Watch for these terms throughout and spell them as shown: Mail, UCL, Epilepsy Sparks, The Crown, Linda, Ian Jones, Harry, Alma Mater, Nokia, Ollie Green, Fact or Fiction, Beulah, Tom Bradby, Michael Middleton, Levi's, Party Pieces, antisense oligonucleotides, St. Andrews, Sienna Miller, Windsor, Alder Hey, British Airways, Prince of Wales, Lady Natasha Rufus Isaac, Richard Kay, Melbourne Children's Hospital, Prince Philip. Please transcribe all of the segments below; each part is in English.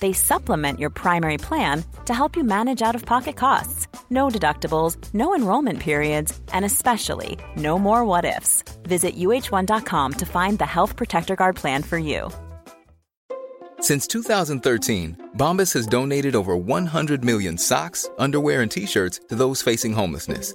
They supplement your primary plan to help you manage out-of-pocket costs. No deductibles, no enrollment periods, and especially no more what-ifs. Visit uh1.com to find the Health Protector Guard plan for you. Since 2013, Bombas has donated over 100 million socks, underwear, and T-shirts to those facing homelessness.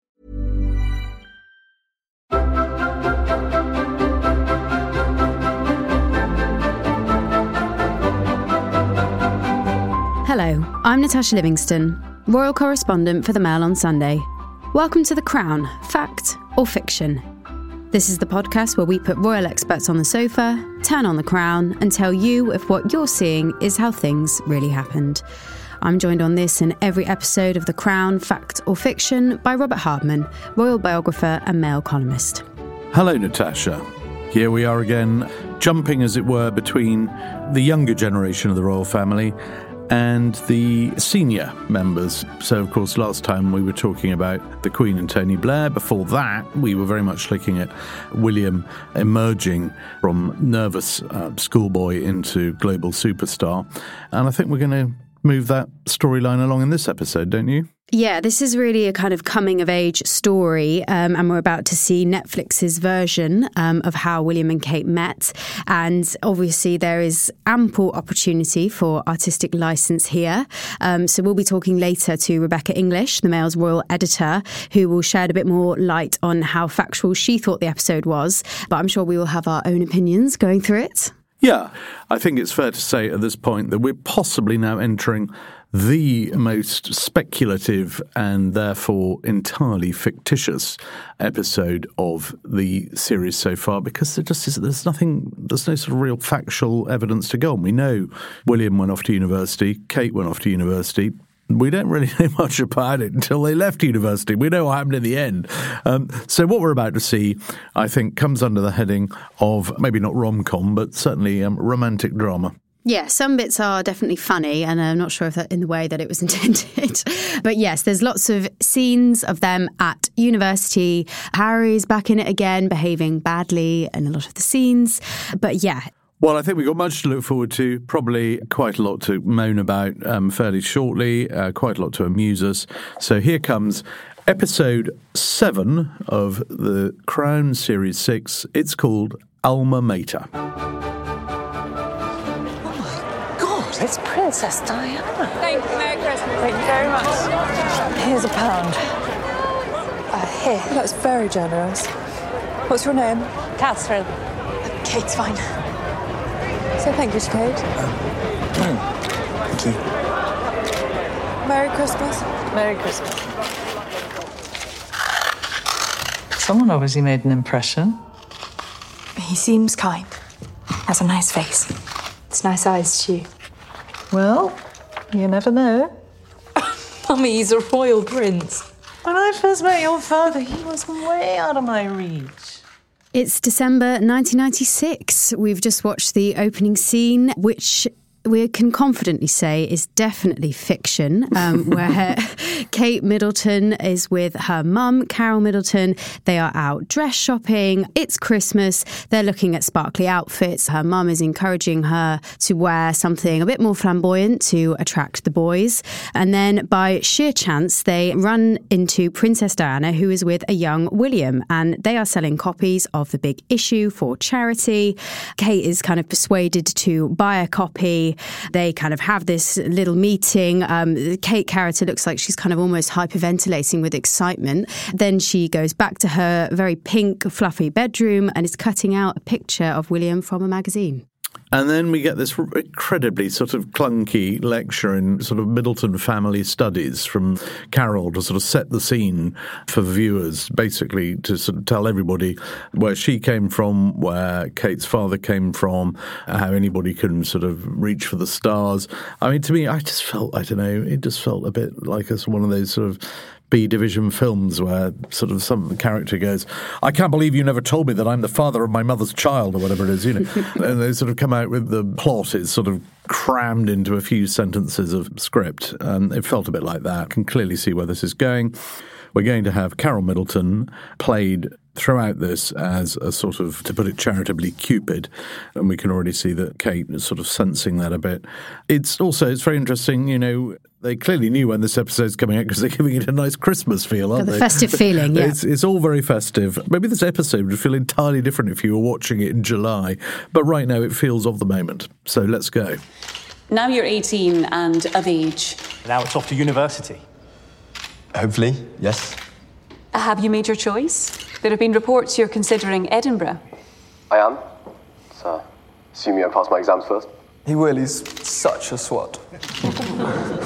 Hello, I'm Natasha Livingston, Royal Correspondent for the Mail on Sunday. Welcome to The Crown, Fact or Fiction? This is the podcast where we put royal experts on the sofa, turn on the crown, and tell you if what you're seeing is how things really happened. I'm joined on this and every episode of The Crown, Fact or Fiction by Robert Hardman, royal biographer and Mail columnist. Hello, Natasha. Here we are again, jumping, as it were, between the younger generation of the royal family and the senior members. So, of course, last time we were talking about the Queen and Tony Blair. Before that, we were very much looking at William emerging from nervous schoolboy into global superstar. And I think we're going to move that storyline along in this episode, don't you? Yeah, this is really a kind of coming-of-age story, and we're about to see Netflix's version of how William and Kate met. And obviously there is ample opportunity for artistic license here. So we'll be talking later to Rebecca English, the Mail's royal editor, who will shed a bit more light on how factual she thought the episode was. But I'm sure we will have our own opinions going through it. Yeah, I think it's fair to say at this point that we're possibly now entering the most speculative and therefore entirely fictitious episode of the series so far, because there's no sort of real factual evidence to go on. We know William went off to university, Kate went off to university. We don't really know much about it until they left university. We know what happened in the end. So what we're about to see, I think, comes under the heading of maybe not rom-com, but certainly romantic drama. Yeah, some bits are definitely funny, and I'm not sure if that in the way that it was intended. But yes, there's lots of scenes of them at university. Harry's back in it again, behaving badly in a lot of the scenes. But yeah. Well, I think we've got much to look forward to, probably quite a lot to moan about fairly shortly, quite a lot to amuse us. So here comes episode 7 of The Crown Series 6. It's called Alma Mater. It's Princess Diana. Thank you. Merry Christmas. Thank you very much. Here's £1. Here. That's very generous. What's your name? Catherine. Kate's fine. So thank you to Kate. Thank you. Merry Christmas. Merry Christmas. Someone obviously made an impression. He seems kind. Has a nice face. It's nice eyes too. Well, you never know. Mummy, he's a royal prince. When I first met your father, he was way out of my reach. It's December 1996. We've just watched the opening scene, which we can confidently say is definitely fiction, where Kate Middleton is with her mum, Carol Middleton. They are out dress shopping. It's Christmas. They're looking at sparkly outfits. Her mum is encouraging her to wear something a bit more flamboyant to attract the boys. And then by sheer chance, they run into Princess Diana, who is with a young William, and they are selling copies of The Big Issue for charity. Kate is kind of persuaded to buy a copy. They kind of have this little meeting. Kate character looks like she's kind of almost hyperventilating with excitement. Then she goes back to her very pink, fluffy bedroom and is cutting out a picture of William from a magazine. And then we get this incredibly sort of clunky lecture in sort of Middleton family studies from Carol to sort of set the scene for viewers, basically to sort of tell everybody where she came from, where Kate's father came from, how anybody can sort of reach for the stars. I mean, to me, I just felt, I don't know, it just felt a bit like one of those sort of B division films where sort of some character goes, I can't believe you never told me that I'm the father of my mother's child, or whatever it is, you know. And they sort of come out with the plot is sort of crammed into a few sentences of script. And it felt a bit like that. I can clearly see where this is going. We're going to have Carol Middleton played throughout this as a sort of, to put it charitably, Cupid. And we can already see that Kate is sort of sensing that a bit. It's very interesting, you know, they clearly knew when this episode's coming out because they're giving it a nice Christmas feel, aren't they? The festive feeling, yeah. It's all very festive. Maybe this episode would feel entirely different if you were watching it in July. But right now it feels of the moment. So let's go. Now you're 18 and of age. Now it's off to university. Hopefully, yes. Have you made your choice? There have been reports you're considering Edinburgh. I am, so assuming I pass my exams first. He will, he's such a swot.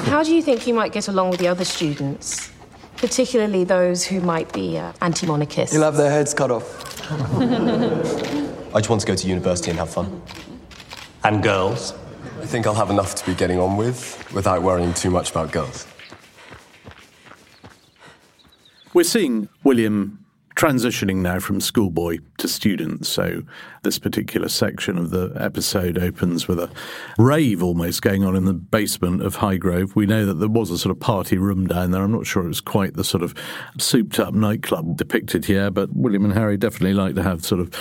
How do you think you might get along with the other students? Particularly those who might be anti-monarchists. He'll have their heads cut off. I just want to go to university and have fun. And girls? I think I'll have enough to be getting on with without worrying too much about girls. We're seeing William transitioning now from schoolboy to student. So this particular section of the episode opens with a rave almost going on in the basement of Highgrove. We know that there was a sort of party room down there. I'm not sure it was quite the sort of souped-up nightclub depicted here, but William and Harry definitely like to have sort of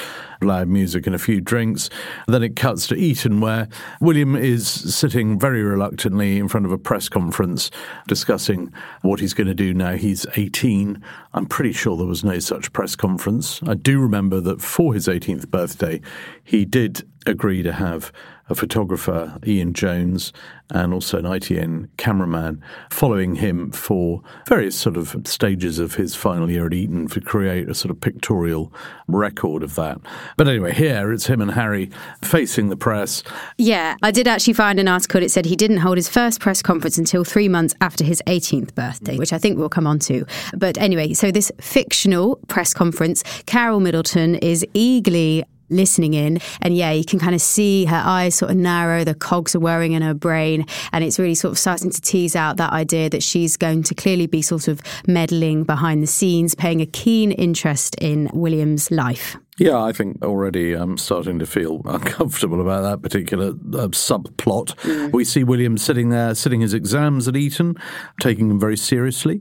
loud music and a few drinks. Then it cuts to Eton, where William is sitting very reluctantly in front of a press conference discussing what he's going to do now. He's 18. I'm pretty sure there was no such press conference. I do remember that for his 18th birthday, he did agree to have a photographer, Ian Jones, and also an ITN cameraman following him for various sort of stages of his final year at Eton to create a sort of pictorial record of that. But anyway, here it's him and Harry facing the press. Yeah, I did actually find an article that said he didn't hold his first press conference until 3 months after his 18th birthday, which I think we'll come on to. But anyway, so this fictional press conference, Carol Middleton is eagerly listening in, and yeah, you can kind of see her eyes sort of narrow, the cogs are whirring in her brain, and it's really sort of starting to tease out that idea that she's going to clearly be sort of meddling behind the scenes, paying a keen interest in William's life. Yeah, I think already I'm starting to feel uncomfortable about that particular subplot. Mm. We see William sitting there, sitting his exams at Eton, taking them very seriously.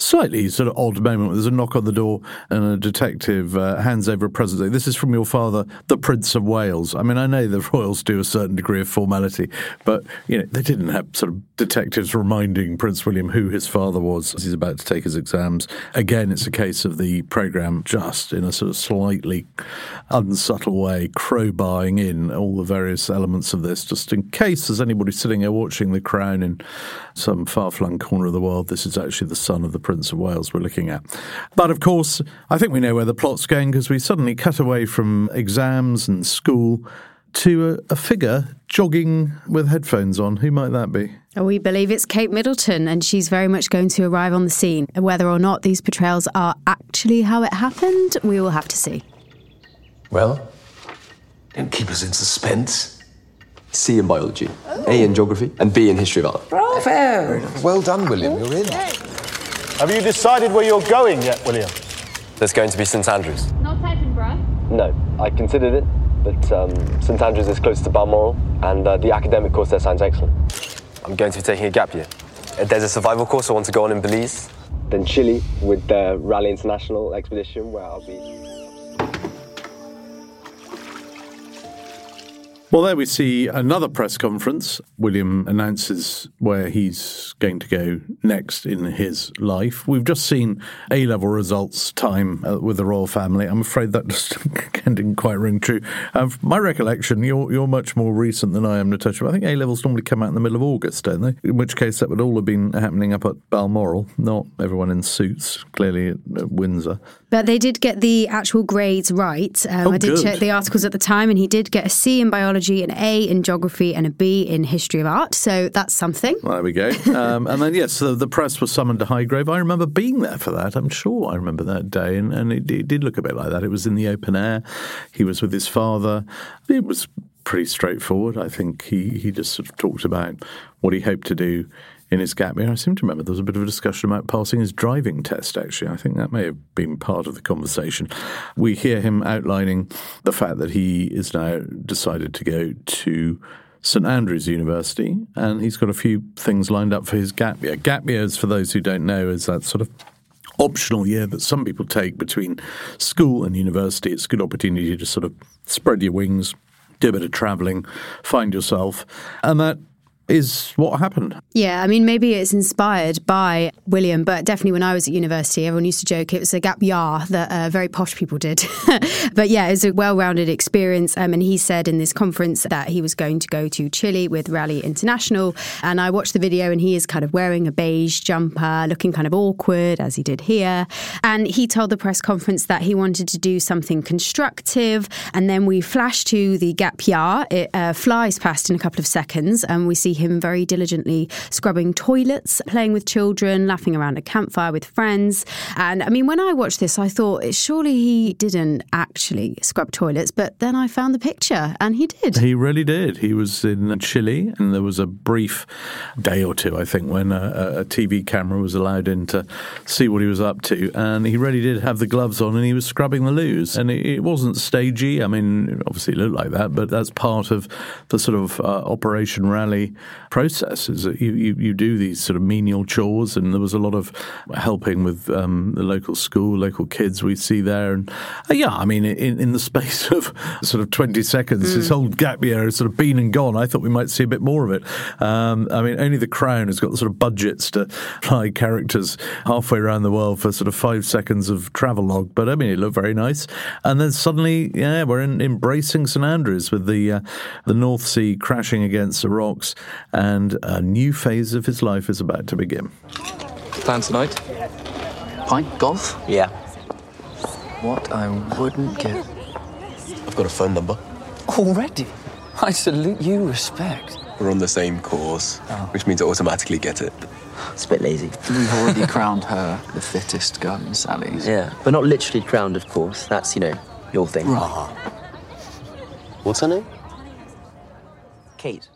Slightly sort of odd moment. There's a knock on the door and a detective hands over a present. This is from your father, the Prince of Wales. I mean, I know the royals do a certain degree of formality, but, you know, they didn't have sort of detectives reminding Prince William who his father was as he's about to take his exams. Again, it's a case of the programme just in a sort of slightly unsubtle way crowbarring in all the various elements of this, just in case there's anybody sitting there watching The Crown in some far-flung corner of the world. This is actually the son of the Prince of Wales we're looking at. But of course, I think we know where the plot's going because we suddenly cut away from exams and school to a figure jogging with headphones on. Who might that be? We believe it's Kate Middleton, and she's very much going to arrive on the scene. Whether or not these portrayals are actually how it happened, we will have to see. Well, don't keep us in suspense. C in biology, A in geography, and B in history of art. Bravo! Well done, William. You're in. Have you decided where you're going yet, William? There's going to be St. Andrews. Not Edinburgh? No, I considered it. but St. Andrews is close to Balmoral, and the academic course there sounds excellent. I'm going to be taking a gap year. There's a survival course I want to go on in Belize. Then Chile with the Raleigh International expedition, where I'll be... Well, there we see another press conference. William announces where he's going to go next in his life. We've just seen A-level results time with the royal family. I'm afraid that just didn't quite ring true. My recollection, you're much more recent than I am, Natasha. I think A-levels normally come out in the middle of August, don't they? In which case that would all have been happening up at Balmoral, not everyone in suits, clearly at Windsor. But they did get the actual grades right. I did check the articles at the time, and he did get a C in biology, an A in geography, and a B in history of art. So that's something. Well, there we go. And then, yes, so the press was summoned to Highgrove. I remember being there for that. I'm sure I remember that day. And it did look a bit like that. It was in the open air. He was with his father. It was pretty straightforward. I think he just sort of talked about what he hoped to do in his gap year. I seem to remember there was a bit of a discussion about passing his driving test, actually. I think that may have been part of the conversation. We hear him outlining the fact that he is now decided to go to St. Andrews University, and he's got a few things lined up for his gap year. Gap years, for those who don't know, is that sort of optional year that some people take between school and university. It's a good opportunity to sort of spread your wings, do a bit of travelling, find yourself, and that is what happened. Yeah, I mean, maybe it's inspired by William, but definitely when I was at university, everyone used to joke it was a gap year that very posh people did. But yeah, it was a well-rounded experience. And he said in this conference that he was going to go to Chile with Raleigh International. And I watched the video, and he is kind of wearing a beige jumper, looking kind of awkward, as he did here. And he told the press conference that he wanted to do something constructive. And then we flash to the gap year. It flies past in a couple of seconds, and we see him very diligently scrubbing toilets, playing with children, laughing around a campfire with friends. And I mean, when I watched this, I thought, surely he didn't actually scrub toilets. But then I found the picture, and he did. He really did. He was in Chile, and there was a brief day or two, I think, when a TV camera was allowed in to see what he was up to. And he really did have the gloves on, and he was scrubbing the loos. And it wasn't stagey. I mean, obviously it looked like that, but that's part of the sort of Operation Rally process, is that you do these sort of menial chores, and there was a lot of helping with the local school, local kids we see there. And yeah, I mean, in the space of sort of 20 seconds, this whole gap year has sort of been and gone. I thought we might see a bit more of it. I mean, only the Crown has got the sort of budgets to fly characters halfway around the world for sort of 5 seconds of travelogue, but I mean, it looked very nice. And then suddenly, yeah, we're embracing St. Andrews with the North Sea crashing against the rocks. And a new phase of his life is about to begin. Plans tonight? Pint? Golf? Yeah. What I wouldn't give. I've got a phone number. Already? I salute you, respect. We're on the same course, which means I automatically get it. It's a bit lazy. We've already crowned her the fittest girl in Sally's. Yeah, but not literally crowned, of course. That's, you know, your thing. Rah. What's her name? Kate.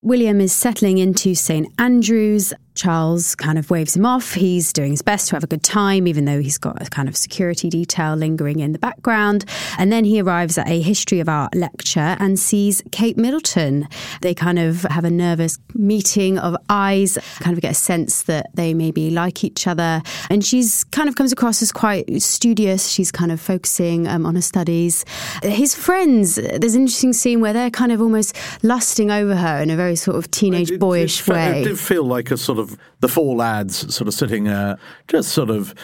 William is settling into St. Andrews. Charles kind of waves him off. He's doing his best to have a good time, even though he's got a kind of security detail lingering in the background. And then he arrives at a history of art lecture and sees Kate Middleton. They kind of have a nervous meeting of eyes, kind of get a sense that they maybe like each other. And she's kind of comes across as quite studious. She's kind of focusing on her studies. His friends, there's an interesting scene where they're kind of almost lusting over her in a very sort of teenage boyish way. It did feel like a sort of the four lads sort of sitting there, just sort of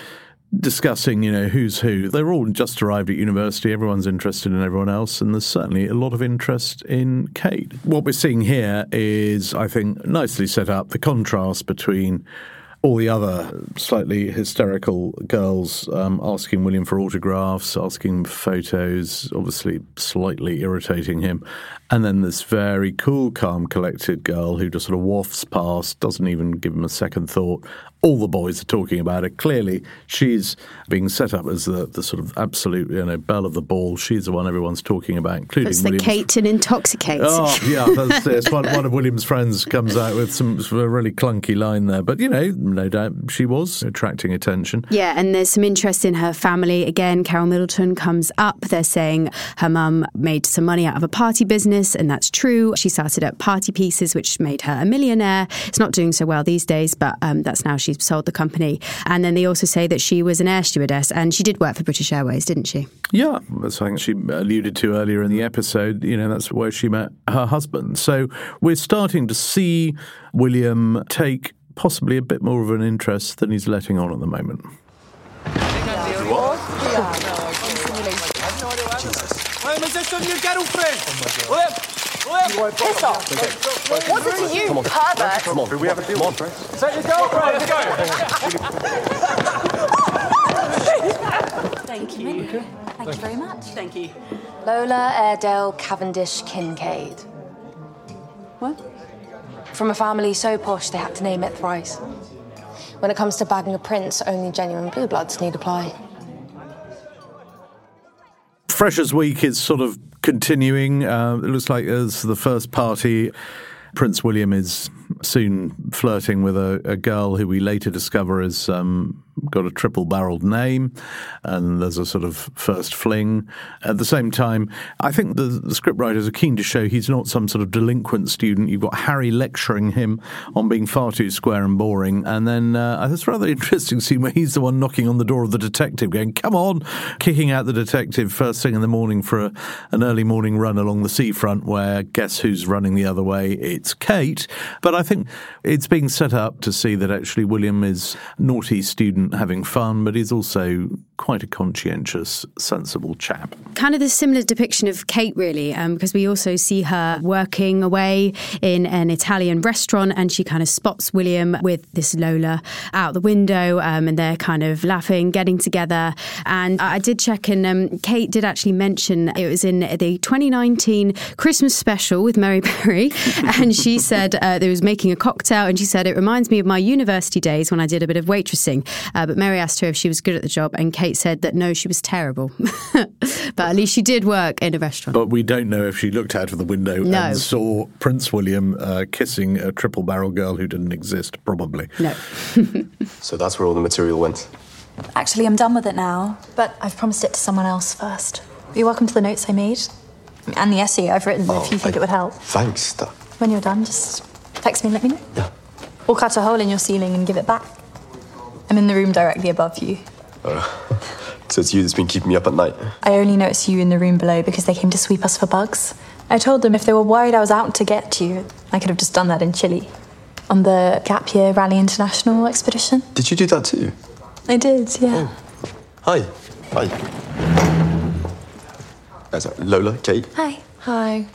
discussing, you know, who's who. They're all just arrived at university. Everyone's interested in everyone else, and there's certainly a lot of interest in Kate. What we're seeing here is, I think, nicely set up the contrast between all the other slightly hysterical girls asking William for autographs, asking photos, obviously slightly irritating him. And then this very cool, calm, collected girl who just sort of wafts past, doesn't even give him a second thought, All the boys are talking about it. Clearly, she's being set up as the sort of absolute, belle of the ball. She's the one everyone's talking about, including William. That's the Kate and Intoxicate. Oh, yeah. That's it. One of William's friends comes out with some a really clunky line there. But, no doubt she was attracting attention. Yeah, and there's some interest in her family. Again, Carol Middleton comes up. They're saying her mum made some money out of a party business, and that's true. She started at Party Pieces, which made her a millionaire. It's not doing so well these days, but that's now she's sold the company. And then they also say that she was an air stewardess, and she did work for British Airways, didn't she? Yeah, that's something she alluded to earlier in the episode. That's where she met her husband. So we're starting to see William take possibly a bit more of an interest than he's letting on at the moment. What? Jesus. William, is this on your girlfriend? Oh my God. Piss off. What's it to you, pervert? Come on, we have a deal. Come on, is that your girlfriend? Let's go. Thank you. Okay. Thank you very much. Thank you. Lola Airedale Cavendish Kincaid. What? From a family so posh they had to name it thrice. When it comes to bagging a prince, only genuine blue bloods need apply. Freshers' Week is sort of continuing. It looks like as the first party, Prince William is soon flirting with a girl who we later discover has got a triple-barreled name, and there's a sort of first fling. At the same time, I think the scriptwriters are keen to show he's not some sort of delinquent student. You've got Harry lecturing him on being far too square and boring, and then there's a rather interesting scene where he's the one knocking on the door of the detective, going, come on, kicking out the detective first thing in the morning for an early morning run along the seafront where guess who's running the other way? It's Kate. But I think it's being set up to see that actually William is a naughty student having fun, but he's also quite a conscientious, sensible chap. Kind of the similar depiction of Kate, really, because we also see her working away in an Italian restaurant, and she kind of spots William with this Lola out the window, and they're kind of laughing, getting together. And I did check, and Kate did actually mention it was in the 2019 Christmas special with Mary Berry, and she said there was making a cocktail, and she said, it reminds me of my university days when I did a bit of waitressing. But Mary asked her if she was good at the job, and Kate said that no, she was terrible. But at least she did work in a restaurant. But we don't know if she looked out of the window and saw Prince William kissing a triple-barrel girl who didn't exist, probably. No. So that's where all the material went? Actually, I'm done with it now, but I've promised it to someone else first. You're welcome to the notes I made and the essay I've written if you think it would help. Thanks. When you're done, just text me and let me know. Yeah. Or cut a hole in your ceiling and give it back. I'm in the room directly above you. So it's you that's been keeping me up at night? I only noticed you in the room below because they came to sweep us for bugs. I told them if they were worried I was out to get you, I could have just done that in Chile. On the gap year Raleigh International expedition. Did you do that too? I did, yeah. Oh. Hi. That's Lola, Kate. Hi.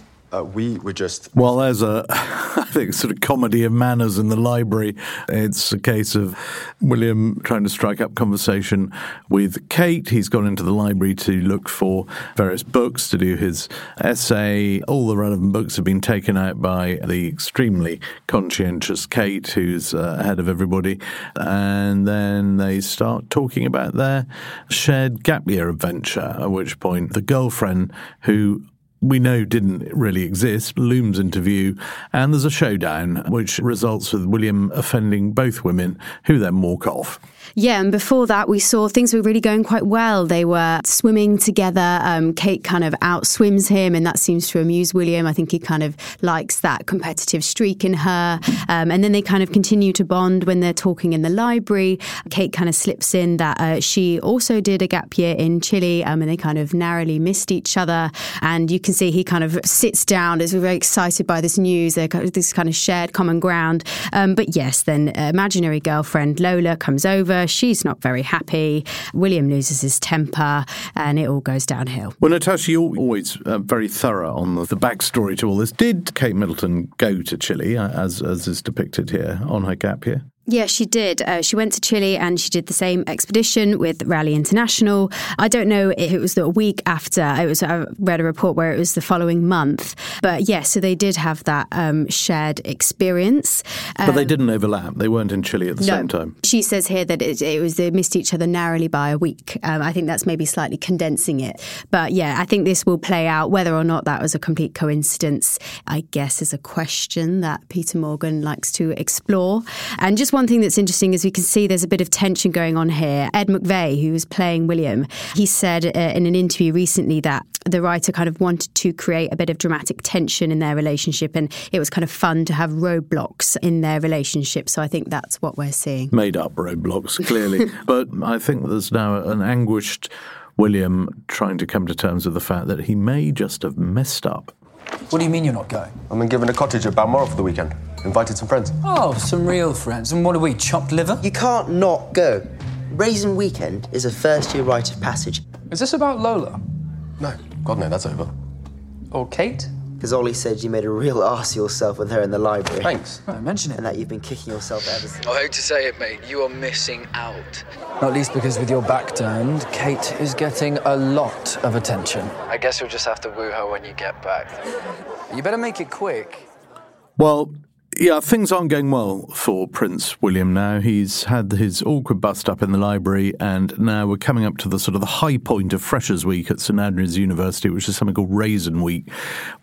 We were just... Well, there's I think, sort of comedy of manners in the library. It's a case of William trying to strike up conversation with Kate. He's gone into the library to look for various books to do his essay. All the relevant books have been taken out by the extremely conscientious Kate, who's ahead of everybody. And then they start talking about their shared gap year adventure, at which point the girlfriend, who... we know didn't really exist, looms into view, and there's a showdown which results with William offending both women, who then walk off. Yeah, and before that, we saw things were really going quite well. They were swimming together. Kate kind of outswims him, and that seems to amuse William. I think he kind of likes that competitive streak in her. And then they kind of continue to bond when they're talking in the library. Kate kind of slips in that she also did a gap year in Chile, and they kind of narrowly missed each other. And you can see he kind of sits down, is very excited by this news. They're this kind of shared common ground. But yes, then imaginary girlfriend Lola comes over. She's not very happy. William loses his temper, and it all goes downhill. Well, Natasha, you're always very thorough on the backstory to all this. Did Kate Middleton go to Chile, as is depicted here, on her gap year? Yeah, she did. She went to Chile and she did the same expedition with Raleigh International. I don't know if it was the week after. I read a report where it was the following month. But yeah, so they did have that shared experience. But they didn't overlap. They weren't in Chile at the same time. She says here that it was they missed each other narrowly by a week. I think that's maybe slightly condensing it. But yeah, I think this will play out. Whether or not that was a complete coincidence, I guess, is a question that Peter Morgan likes to explore. And just one thing that's interesting is we can see there's a bit of tension going on here. Ed McVeigh, who was playing William, he said in an interview recently that the writer kind of wanted to create a bit of dramatic tension in their relationship, and it was kind of fun to have roadblocks in their relationship. So I think that's what we're seeing. Made up roadblocks, clearly. But I think there's now an anguished William trying to come to terms with the fact that he may just have messed up. What do you mean you're not going? I've been given a cottage at Balmoral for the weekend. Invited some friends. Oh, some real friends. And what are we, chopped liver? You can't not go. Raisin Weekend is a first-year rite of passage. Is this about Lola? No. God, no, that's over. Or Kate? Because Ollie said you made a real arse of yourself with her in the library. Thanks. Don't mention it. And that you've been kicking yourself ever since. I hate to say it, mate. You are missing out. Not least because with your back turned, Kate is getting a lot of attention. I guess you'll just have to woo her when you get back. You better make it quick. Well, yeah, things aren't going well for Prince William now. He's had his awkward bust-up in the library, and now we're coming up to the sort of the high point of Freshers' Week at St. Andrews University, which is something called Raisin Week,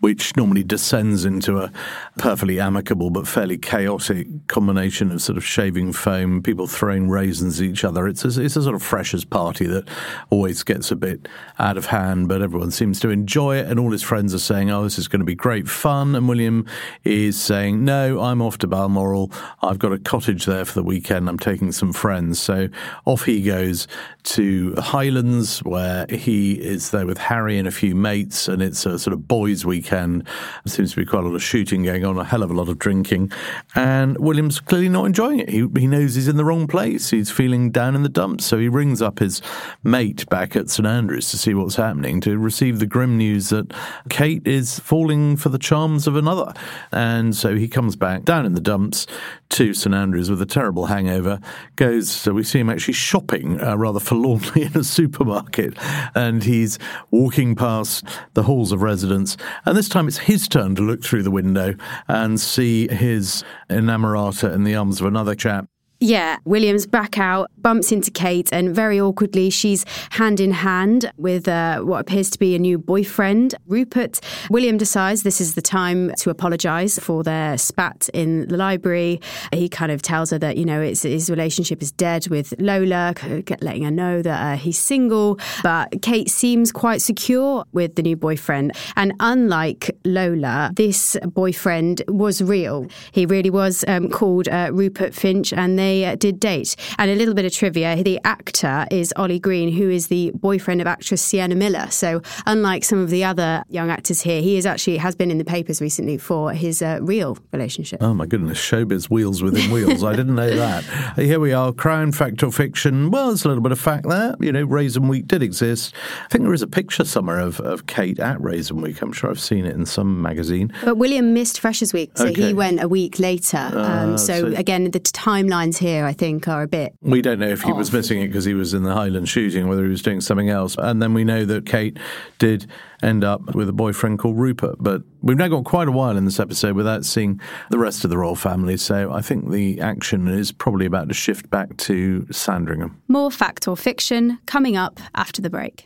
which normally descends into a perfectly amicable but fairly chaotic combination of sort of shaving foam, people throwing raisins at each other. It's a sort of Freshers' party that always gets a bit out of hand, but everyone seems to enjoy it, and all his friends are saying, oh, this is going to be great fun, and William is saying, no, I'm off to Balmoral. I've got a cottage there for the weekend. I'm taking some friends. So off he goes to Highlands, where he is there with Harry and a few mates, and it's a sort of boys' weekend. There seems to be quite a lot of shooting going on, a hell of a lot of drinking. And William's clearly not enjoying it. He knows he's in the wrong place. He's feeling down in the dumps. So he rings up his mate back at St. Andrews to see what's happening, to receive the grim news that Kate is falling for the charms of another. And so he comes back down in the dumps to St Andrews with a terrible hangover, so we see him actually shopping rather forlornly in a supermarket, and he's walking past the halls of residence, and this time it's his turn to look through the window and see his inamorata in the arms of another chap. Yeah, William's back out, bumps into Kate, and very awkwardly she's hand in hand with what appears to be a new boyfriend, Rupert. William decides this is the time to apologise for their spat in the library. He kind of tells her that, you know, his relationship is dead with Lola, letting her know that he's single. But Kate seems quite secure with the new boyfriend. And unlike Lola, this boyfriend was real. He really was called Rupert Finch, and they did date. And a little bit of trivia, the actor is Ollie Green, who is the boyfriend of actress Sienna Miller. So unlike some of the other young actors here, he has been in the papers recently for his real relationship. Oh my goodness, showbiz wheels within wheels. I didn't know that. Here we are, Crown, Fact or Fiction. Well, there's a little bit of fact there. You know, Raisin Week did exist. I think there is a picture somewhere of Kate at Raisin Week. I'm sure I've seen it in some magazine. But William missed Freshers' Week, so okay. He went a week later. So again, the timeline here, I think, are a bit... We don't know if he was missing it because he was in the Highland shooting, whether he was doing something else. And then we know that Kate did end up with a boyfriend called Rupert. But we've now got quite a while in this episode without seeing the rest of the royal family, so I think the action is probably about to shift back to Sandringham. More Fact or Fiction coming up after the break.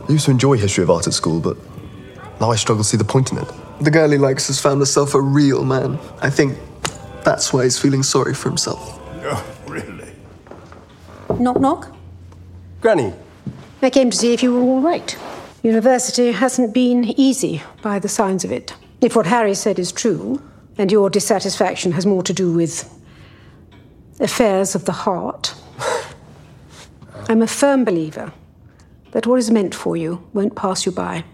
I used to enjoy history of art at school, but now I struggle to see the point in it. The girl he likes has found herself a real man. I think that's why he's feeling sorry for himself. No, really? Knock, knock. Granny. I came to see if you were all right. University hasn't been easy by the signs of it. If what Harry said is true, and your dissatisfaction has more to do with affairs of the heart, I'm a firm believer that what is meant for you won't pass you by.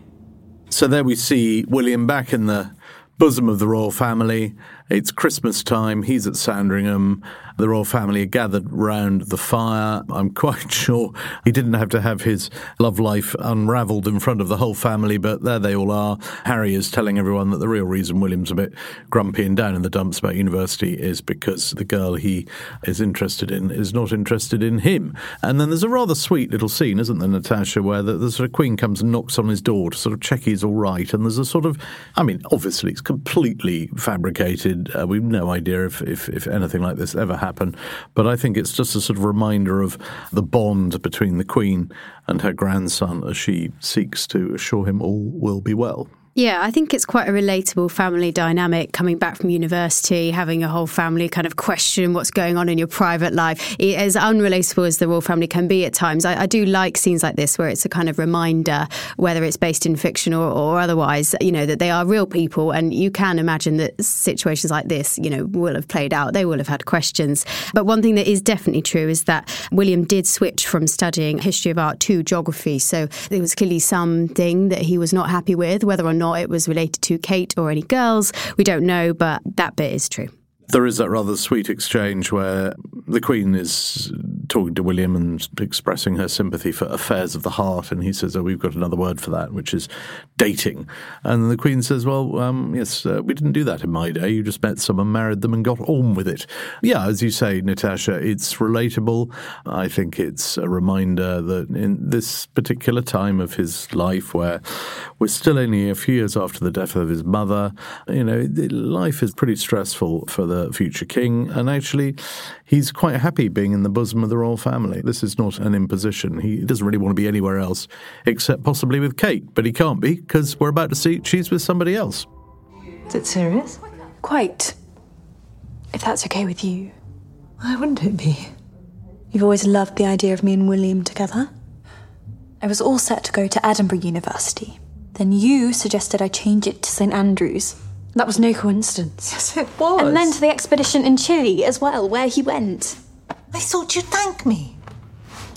So there we see William back in the bosom of the royal family. It's Christmas time. He's at Sandringham. The royal family are gathered round the fire. I'm quite sure he didn't have to have his love life unravelled in front of the whole family, but there they all are. Harry is telling everyone that the real reason William's a bit grumpy and down in the dumps about university is because the girl he is interested in is not interested in him. And then there's a rather sweet little scene, isn't there, Natasha, where the sort of Queen comes and knocks on his door to sort of check he's all right. And there's a sort of, I mean, obviously it's completely fabricated. We've no idea if anything like this ever happened. But I think it's just a sort of reminder of the bond between the Queen and her grandson as she seeks to assure him all will be well. Yeah, I think it's quite a relatable family dynamic, coming back from university, having a whole family kind of question what's going on in your private life. It, as unrelatable as the royal family can be at times, I do like scenes like this where it's a kind of reminder, whether it's based in fiction or otherwise, you know, that they are real people. And you can imagine that situations like this, you know, will have played out. They will have had questions. But one thing that is definitely true is that William did switch from studying history of art to geography. So there was clearly something that he was not happy with, whether or not it was related to Kate or any girls, we don't know, but that bit is true. There is that rather sweet exchange where the Queen is talking to William and expressing her sympathy for affairs of the heart, and he says, oh, we've got another word for that, which is dating. And the Queen says, well, yes, we didn't do that in my day. You just met someone, married them, and got on with it. Yeah, as you say, Natasha, it's relatable. I think it's a reminder that in this particular time of his life, where we're still only a few years after the death of his mother, you know, life is pretty stressful for the future king, and actually he's quite happy being in the bosom of the royal family. This is not an imposition. He doesn't really want to be anywhere else except possibly with Kate, but he can't be because we're about to see she's with somebody else. Is it serious? Quite. If that's okay with you. Why wouldn't it be? You've always loved the idea of me and William together. I was all set to go to Edinburgh University. Then you suggested I change it to St. Andrews. That was no coincidence. Yes, it was. And then to the expedition in Chile as well, where he went. I thought you'd thank me.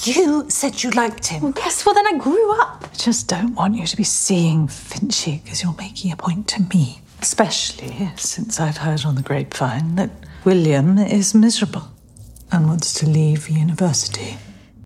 You said you liked him. Well, yes, well, then I grew up. I just don't want you to be seeing Finchy, because you're making a point to me. Especially since I've heard on the grapevine that William is miserable and wants to leave university.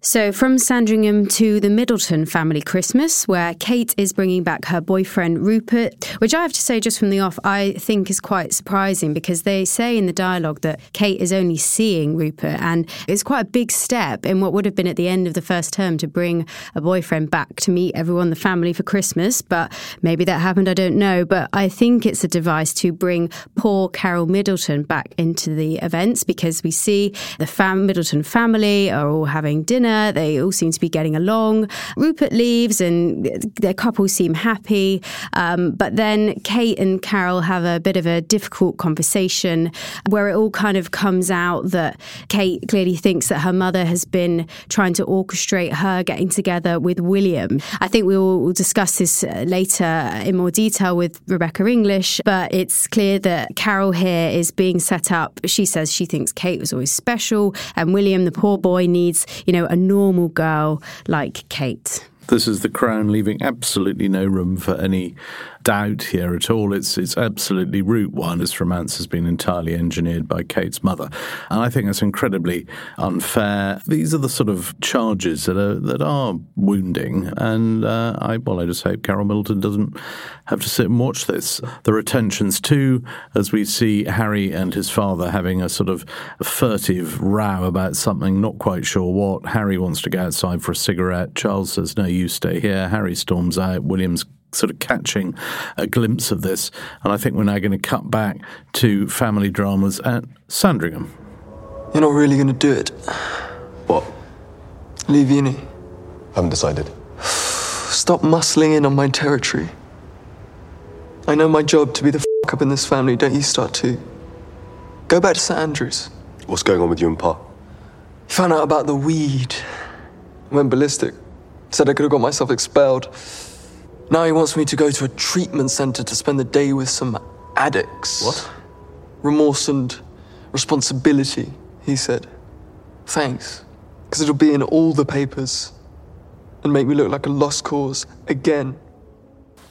So from Sandringham to the Middleton family Christmas, where Kate is bringing back her boyfriend Rupert, which I have to say just from the off, I think is quite surprising, because they say in the dialogue that Kate is only seeing Rupert, and it's quite a big step in what would have been at the end of the first term to bring a boyfriend back to meet everyone, the family, for Christmas. But maybe that happened, I don't know. But I think it's a device to bring poor Carol Middleton back into the events, because we see the Middleton family are all having dinner. They all seem to be getting along. Rupert leaves and their couple seem happy. But then Kate and Carol have a bit of a difficult conversation where it all kind of comes out that Kate clearly thinks that her mother has been trying to orchestrate her getting together with William. I think we will discuss this later in more detail with Rebecca English, but it's clear that Carol here is being set up. She says she thinks Kate was always special, and William, the poor boy, needs, you know, a normal girl like Kate. This is the crown leaving absolutely no room for any doubt here at all. It's absolutely route one. This romance has been entirely engineered by Kate's mother. And I think that's incredibly unfair. These are the sort of charges that are wounding. And I just hope Carol Middleton doesn't have to sit and watch this. There are tensions too, as we see Harry and his father having a sort of furtive row about something, not quite sure what. Harry wants to go outside for a cigarette. Charles says, no, you stay here. Harry storms out. William's sort of catching a glimpse of this. And I think we're now going to cut back to family dramas at Sandringham. You're not really going to do it. What? Leave uni. Haven't decided. Stop muscling in on my territory. I know my job to be the f*** up in this family. Don't you start too. Go back to St. Andrews. What's going on with you and Pa? He found out about the weed. Went ballistic. Said I could have got myself expelled. Now he wants me to go to a treatment centre to spend the day with some addicts. What? Remorse and responsibility, he said. Thanks. Because it'll be in all the papers. And make me look like a lost cause again.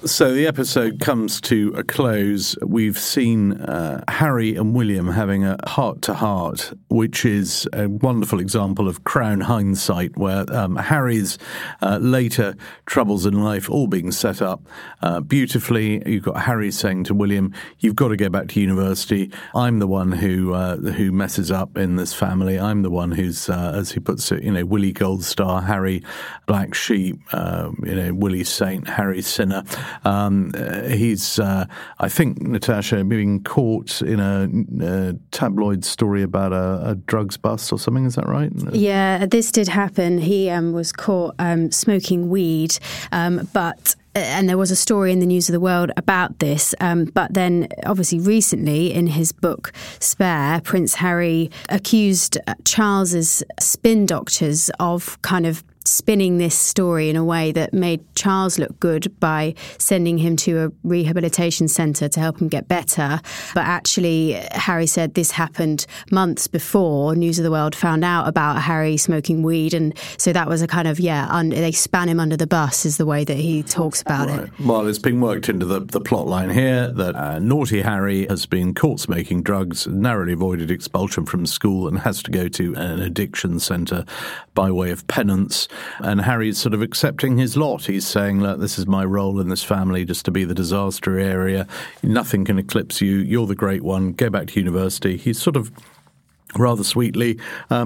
So the episode comes to a close. We've seen Harry and William having a heart-to-heart, which is a wonderful example of Crown hindsight, where Harry's later troubles in life all being set up beautifully. You've got Harry saying to William, you've got to go back to university. I'm the one who messes up in this family. I'm the one who's, as he puts it, Willie Gold Star, Harry Black Sheep, Willie Saint, Harry Sinner. He's I think, Natasha, being caught in a tabloid story about a drugs bust or something. Is that right? Yeah, this did happen. He was caught smoking weed, but... And there was a story in the News of the World about this. But then, obviously, recently in his book Spare, Prince Harry accused Charles's spin doctors of kind of spinning this story in a way that made Charles look good by sending him to a rehabilitation centre to help him get better. But actually, Harry said this happened months before News of the World found out about Harry smoking weed. And so that was a kind of, they span him under the bus is the way that he talks about it. Well, it's been worked into the plot line here that naughty Harry has been caught smoking drugs, narrowly avoided expulsion from school and has to go to an addiction centre by way of penance. And Harry's sort of accepting his lot. He's saying, look, this is my role in this family, just to be the disaster area. Nothing can eclipse you. You're the great one. Go back to university. He's sort of rather sweetly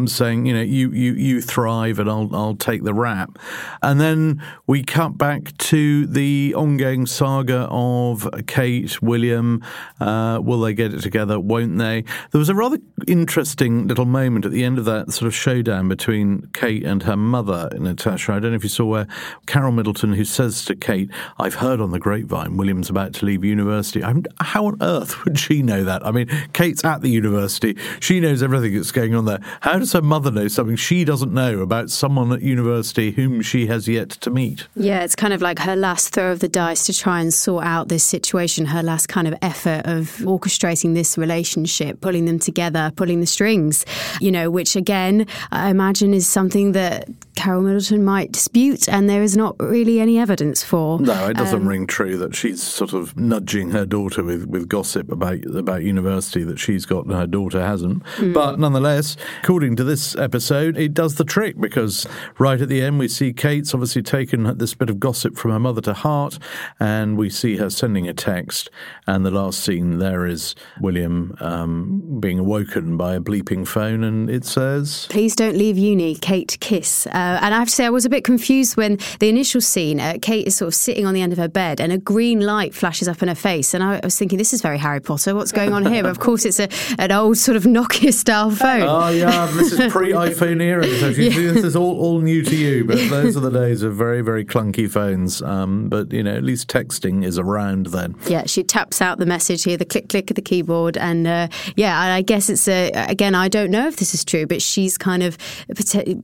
saying, you thrive and I'll take the rap. And then we cut back to the ongoing saga of Kate, William. Will they get it together? Won't they? There was a rather interesting little moment at the end of that sort of showdown between Kate and her mother, Natasha. I don't know if you saw where Carol Middleton, who says to Kate, I've heard on the grapevine William's about to leave university. How on earth would she know that? I mean, Kate's at the university. She knows everything that's going on there. How does her mother know something she doesn't know about someone at university whom she has yet to meet? Yeah, it's kind of like her last throw of the dice to try and sort out this situation, her last kind of effort of orchestrating this relationship, pulling them together, pulling the strings, which again, I imagine is something that Carol Middleton might dispute and there is not really any evidence for. No, it doesn't ring true that she's sort of nudging her daughter with gossip about university that she's got and her daughter hasn't. Mm. But nonetheless, according to this episode, it does the trick because right at the end we see Kate's obviously taken this bit of gossip from her mother to heart and we see her sending a text and the last scene there is William being awoken by a bleeping phone and it says... Please don't leave uni, Kate Kiss. And I have to say I was a bit confused when the initial scene, Kate is sort of sitting on the end of her bed and a green light flashes up in her face and I was thinking, this is very Harry Potter, what's going on here? But of course it's an old sort of Nokia style phone. Oh, yeah, this is pre-iPhone era. So this is all new to you, but those are the days of very, very clunky phones. But, at least texting is around then. Yeah, she taps out the message here, the click of the keyboard. And, I guess it's, again, I don't know if this is true, but she's kind of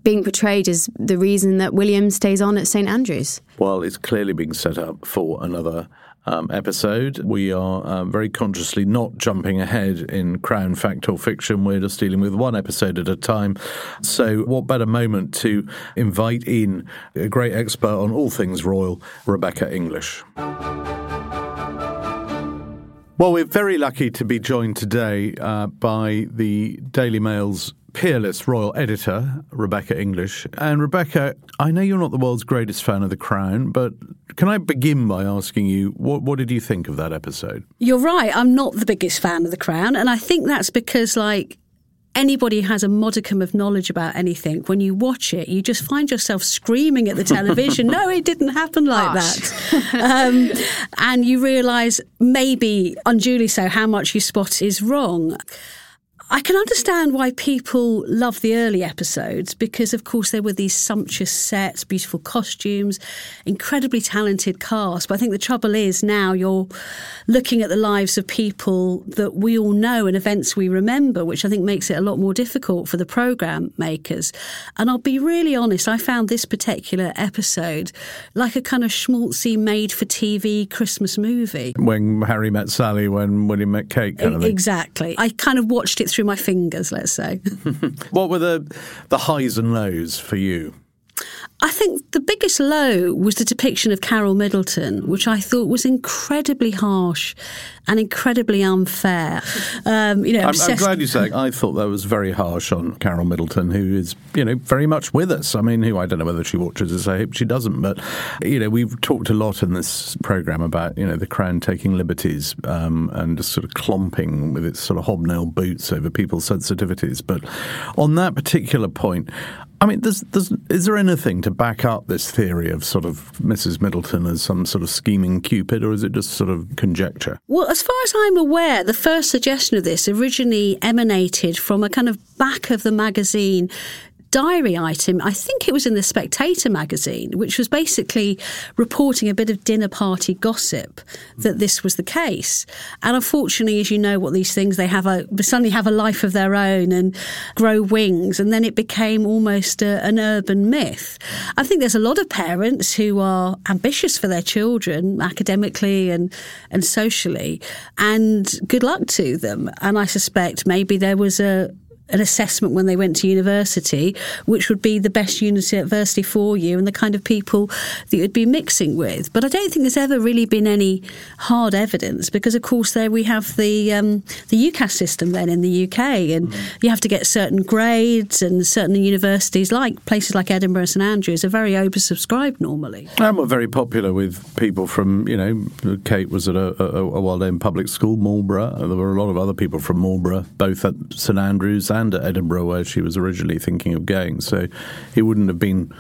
being portrayed as the reason that William stays on at St. Andrews. Well, it's clearly being set up for another episode. We are very consciously not jumping ahead in Crown fact or fiction. We're just dealing with one episode at a time. So what better moment to invite in a great expert on all things royal, Rebecca English. Well, we're very lucky to be joined today by the Daily Mail's peerless royal editor, Rebecca English. And Rebecca, I know you're not the world's greatest fan of The Crown, but can I begin by asking you, what did you think of that episode? You're right, I'm not the biggest fan of The Crown, and I think that's because, like, anybody has a modicum of knowledge about anything, when you watch it, you just find yourself screaming at the television, no, it didn't happen like that. And you realise, maybe unduly so, how much you spot is wrong. I can understand why people love the early episodes because, of course, there were these sumptuous sets, beautiful costumes, incredibly talented cast. But I think the trouble is now you're looking at the lives of people that we all know and events we remember, which I think makes it a lot more difficult for the programme makers. And I'll be really honest, I found this particular episode like a kind of schmaltzy, made-for-TV Christmas movie. When Harry met Sally, when William met Kate, kind of thing. Exactly. I kind of watched it through my fingers, let's say. What were the highs and lows for you? I think the biggest low was the depiction of Carol Middleton, which I thought was incredibly harsh and incredibly unfair. I'm glad you're saying. I thought that was very harsh on Carol Middleton, who is, very much with us. I mean, who I don't know whether she watches us. I hope she doesn't. But, we've talked a lot in this programme about, the Crown taking liberties and just sort of clomping with its sort of hobnail boots over people's sensitivities. But on that particular point, I mean, is there anything to back up this theory of sort of Mrs. Middleton as some sort of scheming Cupid, or is it just sort of conjecture? Well, as far as I'm aware, the first suggestion of this originally emanated from a kind of back of the magazine diary item. I think it was in the Spectator magazine, which was basically reporting a bit of dinner party gossip that this was the case. And unfortunately, as you know, what these things, they suddenly have a life of their own and grow wings, and then it became almost an urban myth. I think there's a lot of parents who are ambitious for their children academically and socially, and good luck to them. And I suspect maybe there was an assessment when they went to university, which would be the best university for you and the kind of people that you'd be mixing with. But I don't think there's ever really been any hard evidence because, of course, there we have the UCAS system then in the UK, and you have to get certain grades, and certain universities like places like Edinburgh and St. Andrews are very oversubscribed normally. And we're very popular with people from, Kate was at a well-known public school, Marlborough. There were a lot of other people from Marlborough, both at St. Andrews and at Edinburgh, where she was originally thinking of going. So it wouldn't have been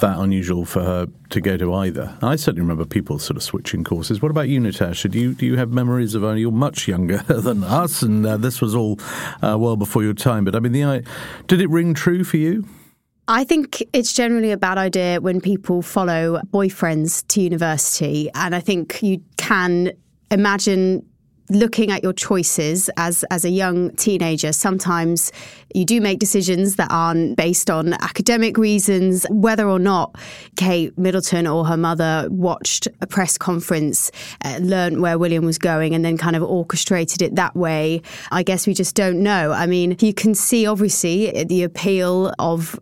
that unusual for her to go to either. I certainly remember people sort of switching courses. What about you, Natasha? Do you have memories of? You're much younger than us, and this was all well before your time. But I mean, did it ring true for you? I think it's generally a bad idea when people follow boyfriends to university, and I think you can imagine looking at your choices as a young teenager, sometimes you do make decisions that aren't based on academic reasons. Whether or not Kate Middleton or her mother watched a press conference, learned where William was going and then kind of orchestrated it that way, I guess we just don't know. I mean, you can see obviously the appeal of,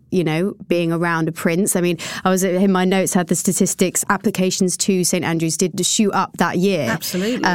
being around a prince. I mean, I was in my notes, had the statistics, applications to St. Andrews did shoot up that year. Absolutely.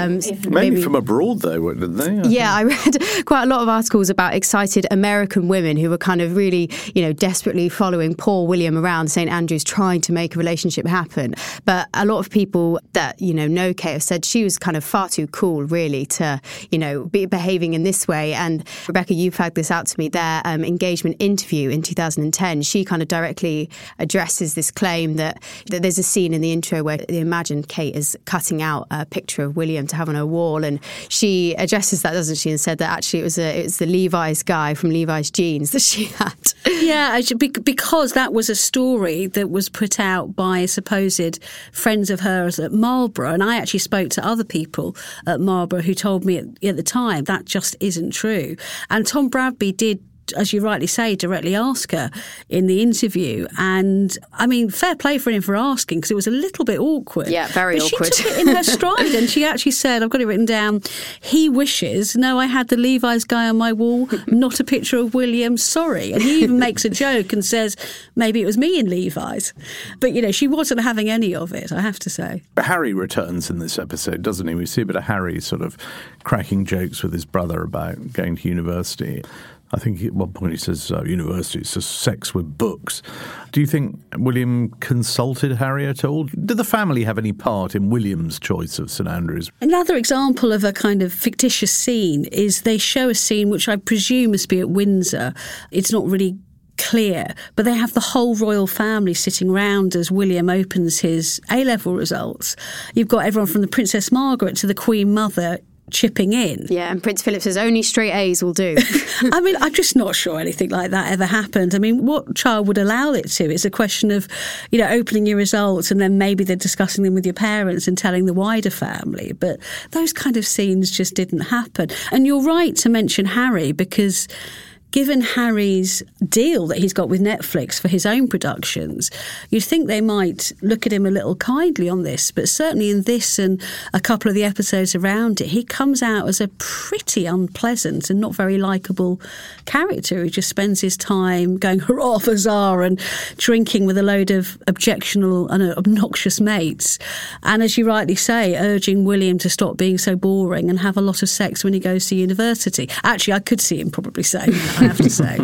Maybe from abroad, though, didn't they? I read quite a lot of articles about excited American women who were kind of really, desperately following poor William around St. Andrews, trying to make a relationship happen. But a lot of people that, know Kate have said she was kind of far too cool, really, to, be behaving in this way. And Rebecca, you flagged this out to me, their engagement interview in 2010, she kind of directly addresses this claim that there's a scene in the intro where they imagine Kate is cutting out a picture of William to have on her wall. And she addresses that, doesn't she, and said that actually it was the Levi's guy from Levi's jeans that she had. Yeah, because that was a story that was put out by supposed friends of hers at Marlborough, and I actually spoke to other people at Marlborough who told me at the time that just isn't true. And Tom Bradby did as you rightly say, directly ask her in the interview. And, I mean, fair play for him for asking, because it was a little bit awkward. Yeah, very awkward. But she took it in her stride, and she actually said, I've got it written down, he wishes, no, I had the Levi's guy on my wall, not a picture of William, sorry. And he even makes a joke and says, maybe it was me in Levi's. But, you know, she wasn't having any of it, I have to say. But Harry returns in this episode, doesn't he? We see a bit of Harry sort of cracking jokes with his brother about going to university. I think at one point he says, university, it's just sex with books. Do you think William consulted Harry at all? Did the family have any part in William's choice of St Andrews? Another example of a kind of fictitious scene is they show a scene which I presume must be at Windsor. It's not really clear, but they have the whole royal family sitting round as William opens his A-level results. You've got everyone from the Princess Margaret to the Queen Mother chipping in. Yeah, and Prince Philip says only straight A's will do. I mean, I'm just not sure anything like that ever happened. I mean, what child would allow it to? It's a question of, you know, opening your results and then maybe they're discussing them with your parents and telling the wider family. But those kind of scenes just didn't happen. And you're right to mention Harry, because given Harry's deal that he's got with Netflix for his own productions, you'd think they might look at him a little kindly on this, but certainly in this and a couple of the episodes around it, he comes out as a pretty unpleasant and not very likeable character who just spends his time going hurrah, huzzah, and drinking with a load of objectionable and obnoxious mates. And as you rightly say, urging William to stop being so boring and have a lot of sex when he goes to university. Actually, I could see him probably saying that. I have to say,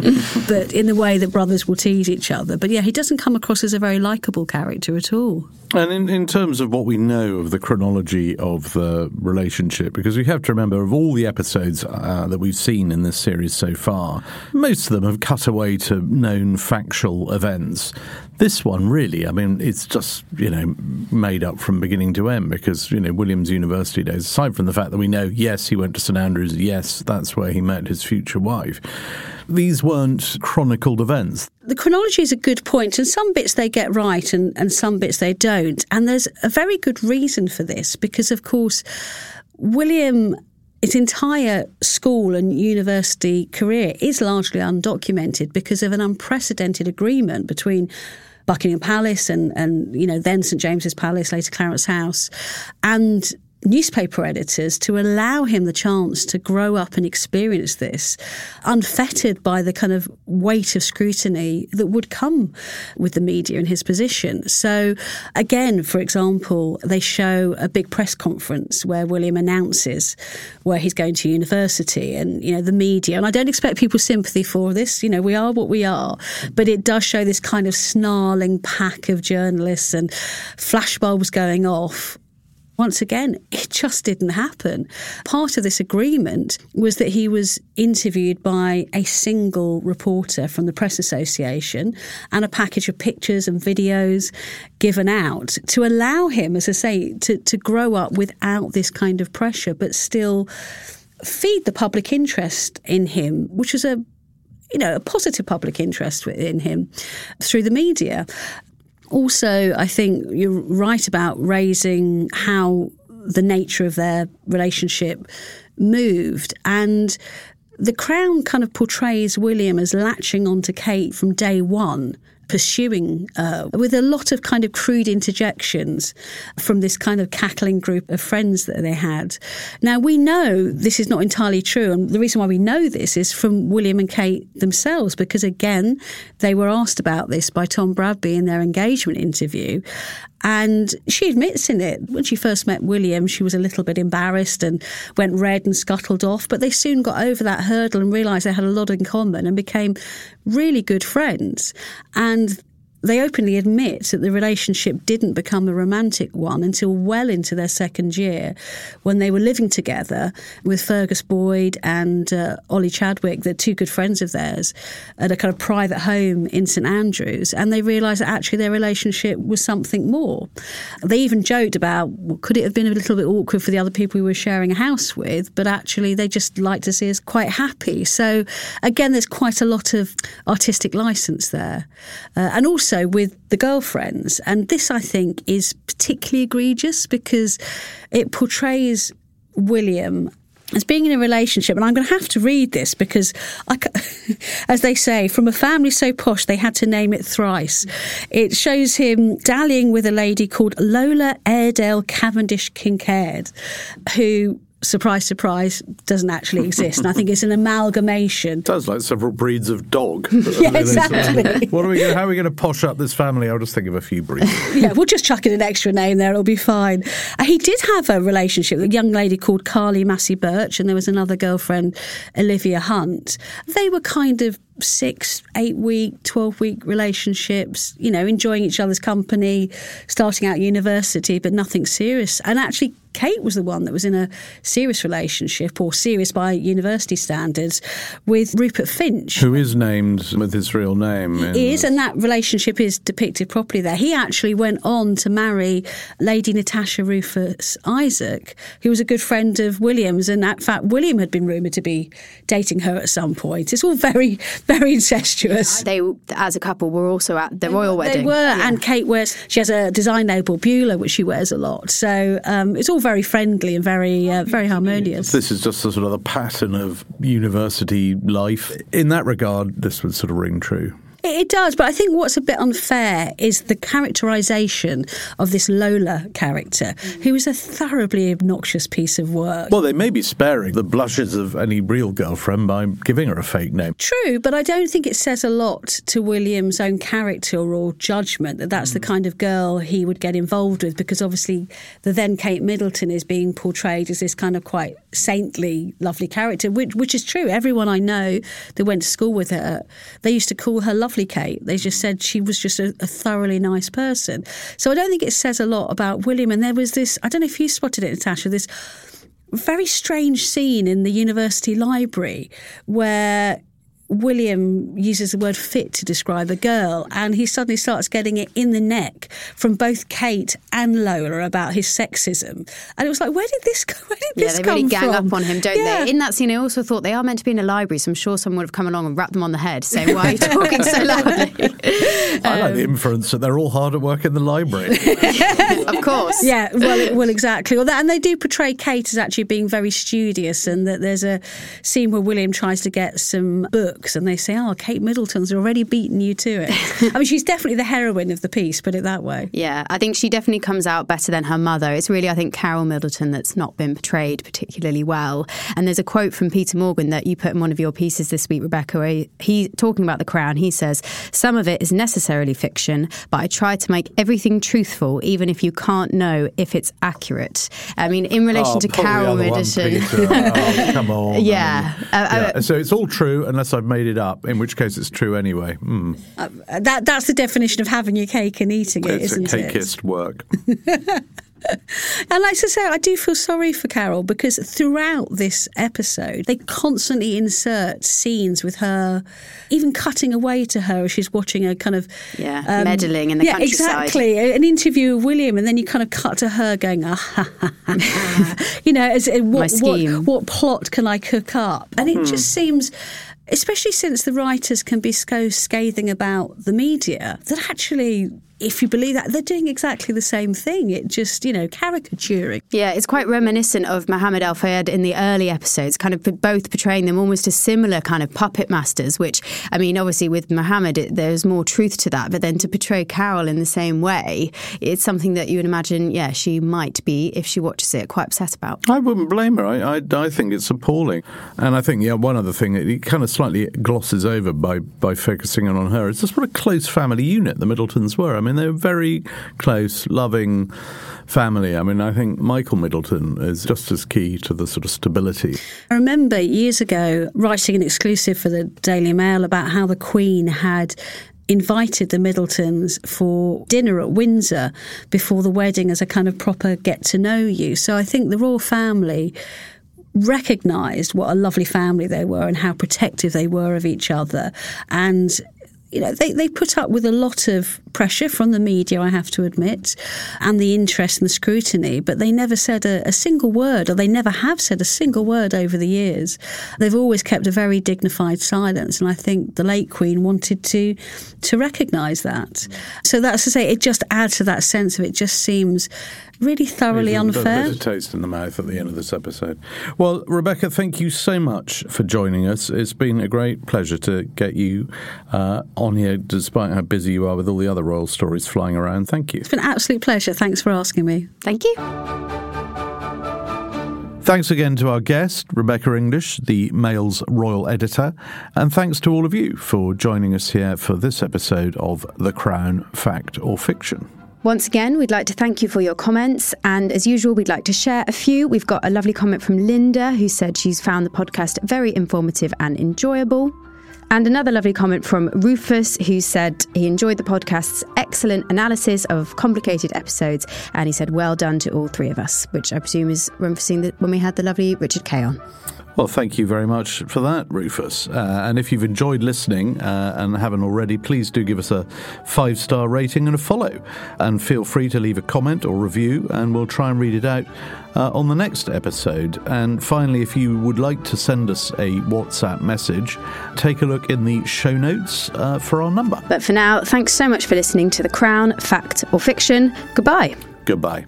but in the way that brothers will tease each other. But yeah, he doesn't come across as a very likeable character at all. And in terms of what we know of the chronology of the relationship, because we have to remember of all the episodes that we've seen in this series so far, most of them have cut away to known factual events. This one really, I mean, it's just, you know, made up from beginning to end because, you know, William's university days, aside from the fact that we know, yes, he went to St Andrews, yes, that's where he met his future wife. These weren't chronicled events. The chronology is a good point, and some bits they get right and some bits they don't. And there's a very good reason for this because, of course, William, his entire school and university career is largely undocumented because of an unprecedented agreement between Buckingham Palace and you know, then St James's Palace, later Clarence House, and newspaper editors to allow him the chance to grow up and experience this, unfettered by the kind of weight of scrutiny that would come with the media in his position. So again, for example, they show a big press conference where William announces where he's going to university and, you know, the media. And I don't expect people's sympathy for this, you know, we are what we are, but it does show this kind of snarling pack of journalists and flashbulbs going off. Once again, it just didn't happen. Part of this agreement was that he was interviewed by a single reporter from the Press Association and a package of pictures and videos given out to allow him, as I say, to grow up without this kind of pressure, but still feed the public interest in him, which was a positive public interest in him through the media. Also, I think you're right about raising how the nature of their relationship moved. And the Crown kind of portrays William as latching onto Kate from day one, pursuing her with a lot of kind of crude interjections from this kind of cackling group of friends that they had. Now, we know this is not entirely true, and the reason why we know this is from William and Kate themselves, because, again, they were asked about this by Tom Bradby in their engagement interview, and she admits in it, when she first met William, she was a little bit embarrassed and went red and scuttled off, but they soon got over that hurdle and realised they had a lot in common and became really good friends. And they openly admit that the relationship didn't become a romantic one until well into their second year when they were living together with Fergus Boyd and Ollie Chadwick, the two good friends of theirs, at a kind of private home in St Andrews. And they realised that actually their relationship was something more. They even joked about, well, could it have been a little bit awkward for the other people we were sharing a house with? But actually they just liked to see us quite happy. So again, there's quite a lot of artistic licence there. And also with the girlfriends. And this, I think, is particularly egregious because it portrays William as being in a relationship, and I'm going to have to read this because, as they say, from a family so posh they had to name it thrice. It shows him dallying with a lady called Lola Airedale Cavendish Kincaid, who, surprise, surprise, doesn't actually exist. And I think it's an amalgamation. Sounds like several breeds of dog. Yeah, exactly. How are we going to posh up this family? I'll just think of a few breeds. Yeah, we'll just chuck in an extra name there. It'll be fine. He did have a relationship with a young lady called Carly Massey Birch, and there was another girlfriend, Olivia Hunt. They were kind of 6, 8-week, 12-week relationships, you know, enjoying each other's company, starting out university, but nothing serious. And actually, Kate was the one that was in a serious relationship, or serious by university standards, with Rupert Finch. Who is named with his real name. He is, and that relationship is depicted properly there. He actually went on to marry Lady Natasha Rufus Isaac, who was a good friend of William's, and in fact, William had been rumoured to be dating her at some point. It's all very... very incestuous. They, as a couple, were also at the royal wedding. They were, yeah. And Kate has a design label, Beulah, which she wears a lot. So it's all very friendly and very, very harmonious. This is just sort of the pattern of university life. In that regard, this would sort of ring true. It does, but I think what's a bit unfair is the characterisation of this Lola character, who is a thoroughly obnoxious piece of work. Well, they may be sparing the blushes of any real girlfriend by giving her a fake name. True, but I don't think it says a lot to William's own character or judgment that that's the kind of girl he would get involved with, because obviously the then Kate Middleton is being portrayed as this kind of quite saintly, lovely character, which is true. Everyone I know that went to school with her, they used to call her lovely Kate. They just said she was just a thoroughly nice person. So I don't think it says a lot about William. And there was this, I don't know if you spotted it, Natasha, this very strange scene in the university library where William uses the word fit to describe a girl, and he suddenly starts getting it in the neck from both Kate and Lola about his sexism. And it was like, where did this come from? Yeah, they really gang up on him, don't they? In that scene, I also thought they are meant to be in a library, so I'm sure someone would have come along and wrapped them on the head, saying, why are you talking so loudly? I like the inference that they're all hard at work in the library. Of course. Yeah, well, exactly. And they do portray Kate as actually being very studious, and that there's a scene where William tries to get some books, and they say, Kate Middleton's already beaten you to it. I mean, she's definitely the heroine of the piece, put it that way. Yeah, I think she definitely comes out better than her mother. It's really, I think, Carol Middleton that's not been portrayed particularly well. And there's a quote from Peter Morgan that you put in one of your pieces this week, Rebecca, where he's talking about The Crown. He says, some of it is necessarily fiction, but I try to make everything truthful, even if you can't know if it's accurate. I mean, in relation to Carol Middleton... come on. Yeah. So it's all true, unless I've made it up, in which case it's true anyway. That's the definition of having your cake and eating it, isn't it? It's a cakeist work. And like I say, I do feel sorry for Carol, because throughout this episode, they constantly insert scenes with her, even cutting away to her as she's watching her kind of... Yeah, meddling in the countryside. Yeah, exactly. An interview with William, and then you kind of cut to her going, you know, what plot can I cook up? And it just seems... especially since the writers can be so scathing about the media, that actually, if you believe that, they're doing exactly the same thing. It just, you know, caricaturing. Yeah, it's quite reminiscent of Mohammed Al-Fayed in the early episodes, kind of both portraying them almost as similar kind of puppet masters, which, I mean, obviously with Mohammed, there's more truth to that. But then to portray Carol in the same way, it's something that you would imagine, yeah, she might be, if she watches it, quite upset about. I wouldn't blame her. I think it's appalling. And I think, yeah, one other thing, it kind of slightly glosses over by focusing on her. It's just what a close family unit the Middletons were. I mean, they're a very close, loving family. I mean, I think Michael Middleton is just as key to the sort of stability. I remember years ago writing an exclusive for the Daily Mail about how the Queen had invited the Middletons for dinner at Windsor before the wedding as a kind of proper get-to-know-you. So I think the royal family recognised what a lovely family they were and how protective they were of each other. And, you know, they put up with a lot of pressure from the media, I have to admit, and the interest and the scrutiny, but they never said a single word, or they never have said a single word over the years. They've always kept a very dignified silence, and I think the late Queen wanted to recognise that. So that's to say, it just adds to that sense of it just seems really thoroughly unfair. There's a taste in the mouth at the end of this episode. Well, Rebecca, thank you so much for joining us. It's been a great pleasure to get you on here, despite how busy you are with all the other royal stories flying around. Thank you. It's been an absolute pleasure. Thanks for asking me. Thank you. Thanks again to our guest, Rebecca English, the Mail's royal editor, and thanks to all of you for joining us here for this episode of The Crown Fact or Fiction. Once again, we'd like to thank you for your comments, and as usual, we'd like to share a few. We've got a lovely comment from Linda, who said she's found the podcast very informative and enjoyable. And another lovely comment from Rufus, who said he enjoyed the podcast's excellent analysis of complicated episodes, and he said, well done to all three of us, which I presume is referencing that when we had the lovely Richard Kay on. Well, thank you very much for that, Rufus. And if you've enjoyed listening and haven't already, please do give us a 5-star rating and a follow. And feel free to leave a comment or review, and we'll try and read it out on the next episode. And finally, if you would like to send us a WhatsApp message, take a look in the show notes for our number. But for now, thanks so much for listening to The Crown, Fact or Fiction. Goodbye. Goodbye.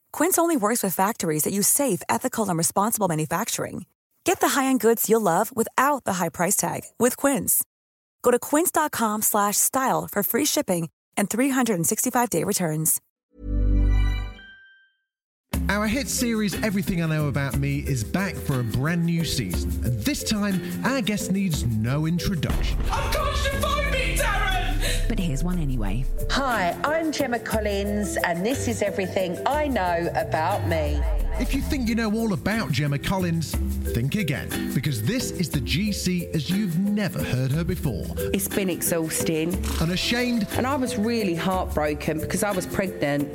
Quince only works with factories that use safe, ethical, and responsible manufacturing. Get the high-end goods you'll love without the high price tag with Quince. Go to quince.com/style for free shipping and 365-day returns. Our hit series, Everything I Know About Me, is back for a brand new season. And this time, our guest needs no introduction. I'm going to find me, Darren! But here's one anyway. Hi, I'm Gemma Collins, and this is Everything I Know About Me. If you think you know all about Gemma Collins, think again, because this is the GC as you've never heard her before. It's been exhausting. Unashamed. And I was really heartbroken because I was pregnant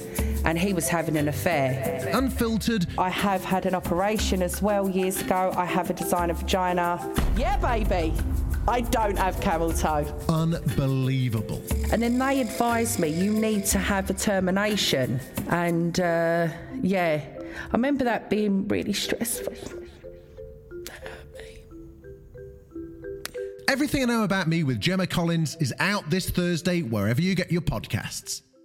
and he was having an affair. Unfiltered. I have had an operation as well years ago. I have a designer vagina. Yeah, baby. I don't have camel toe. Unbelievable. And then they advised me, you need to have a termination. And, yeah... I remember that being really stressful. Everything I Know About Me with Gemma Collins is out this Thursday wherever you get your podcasts.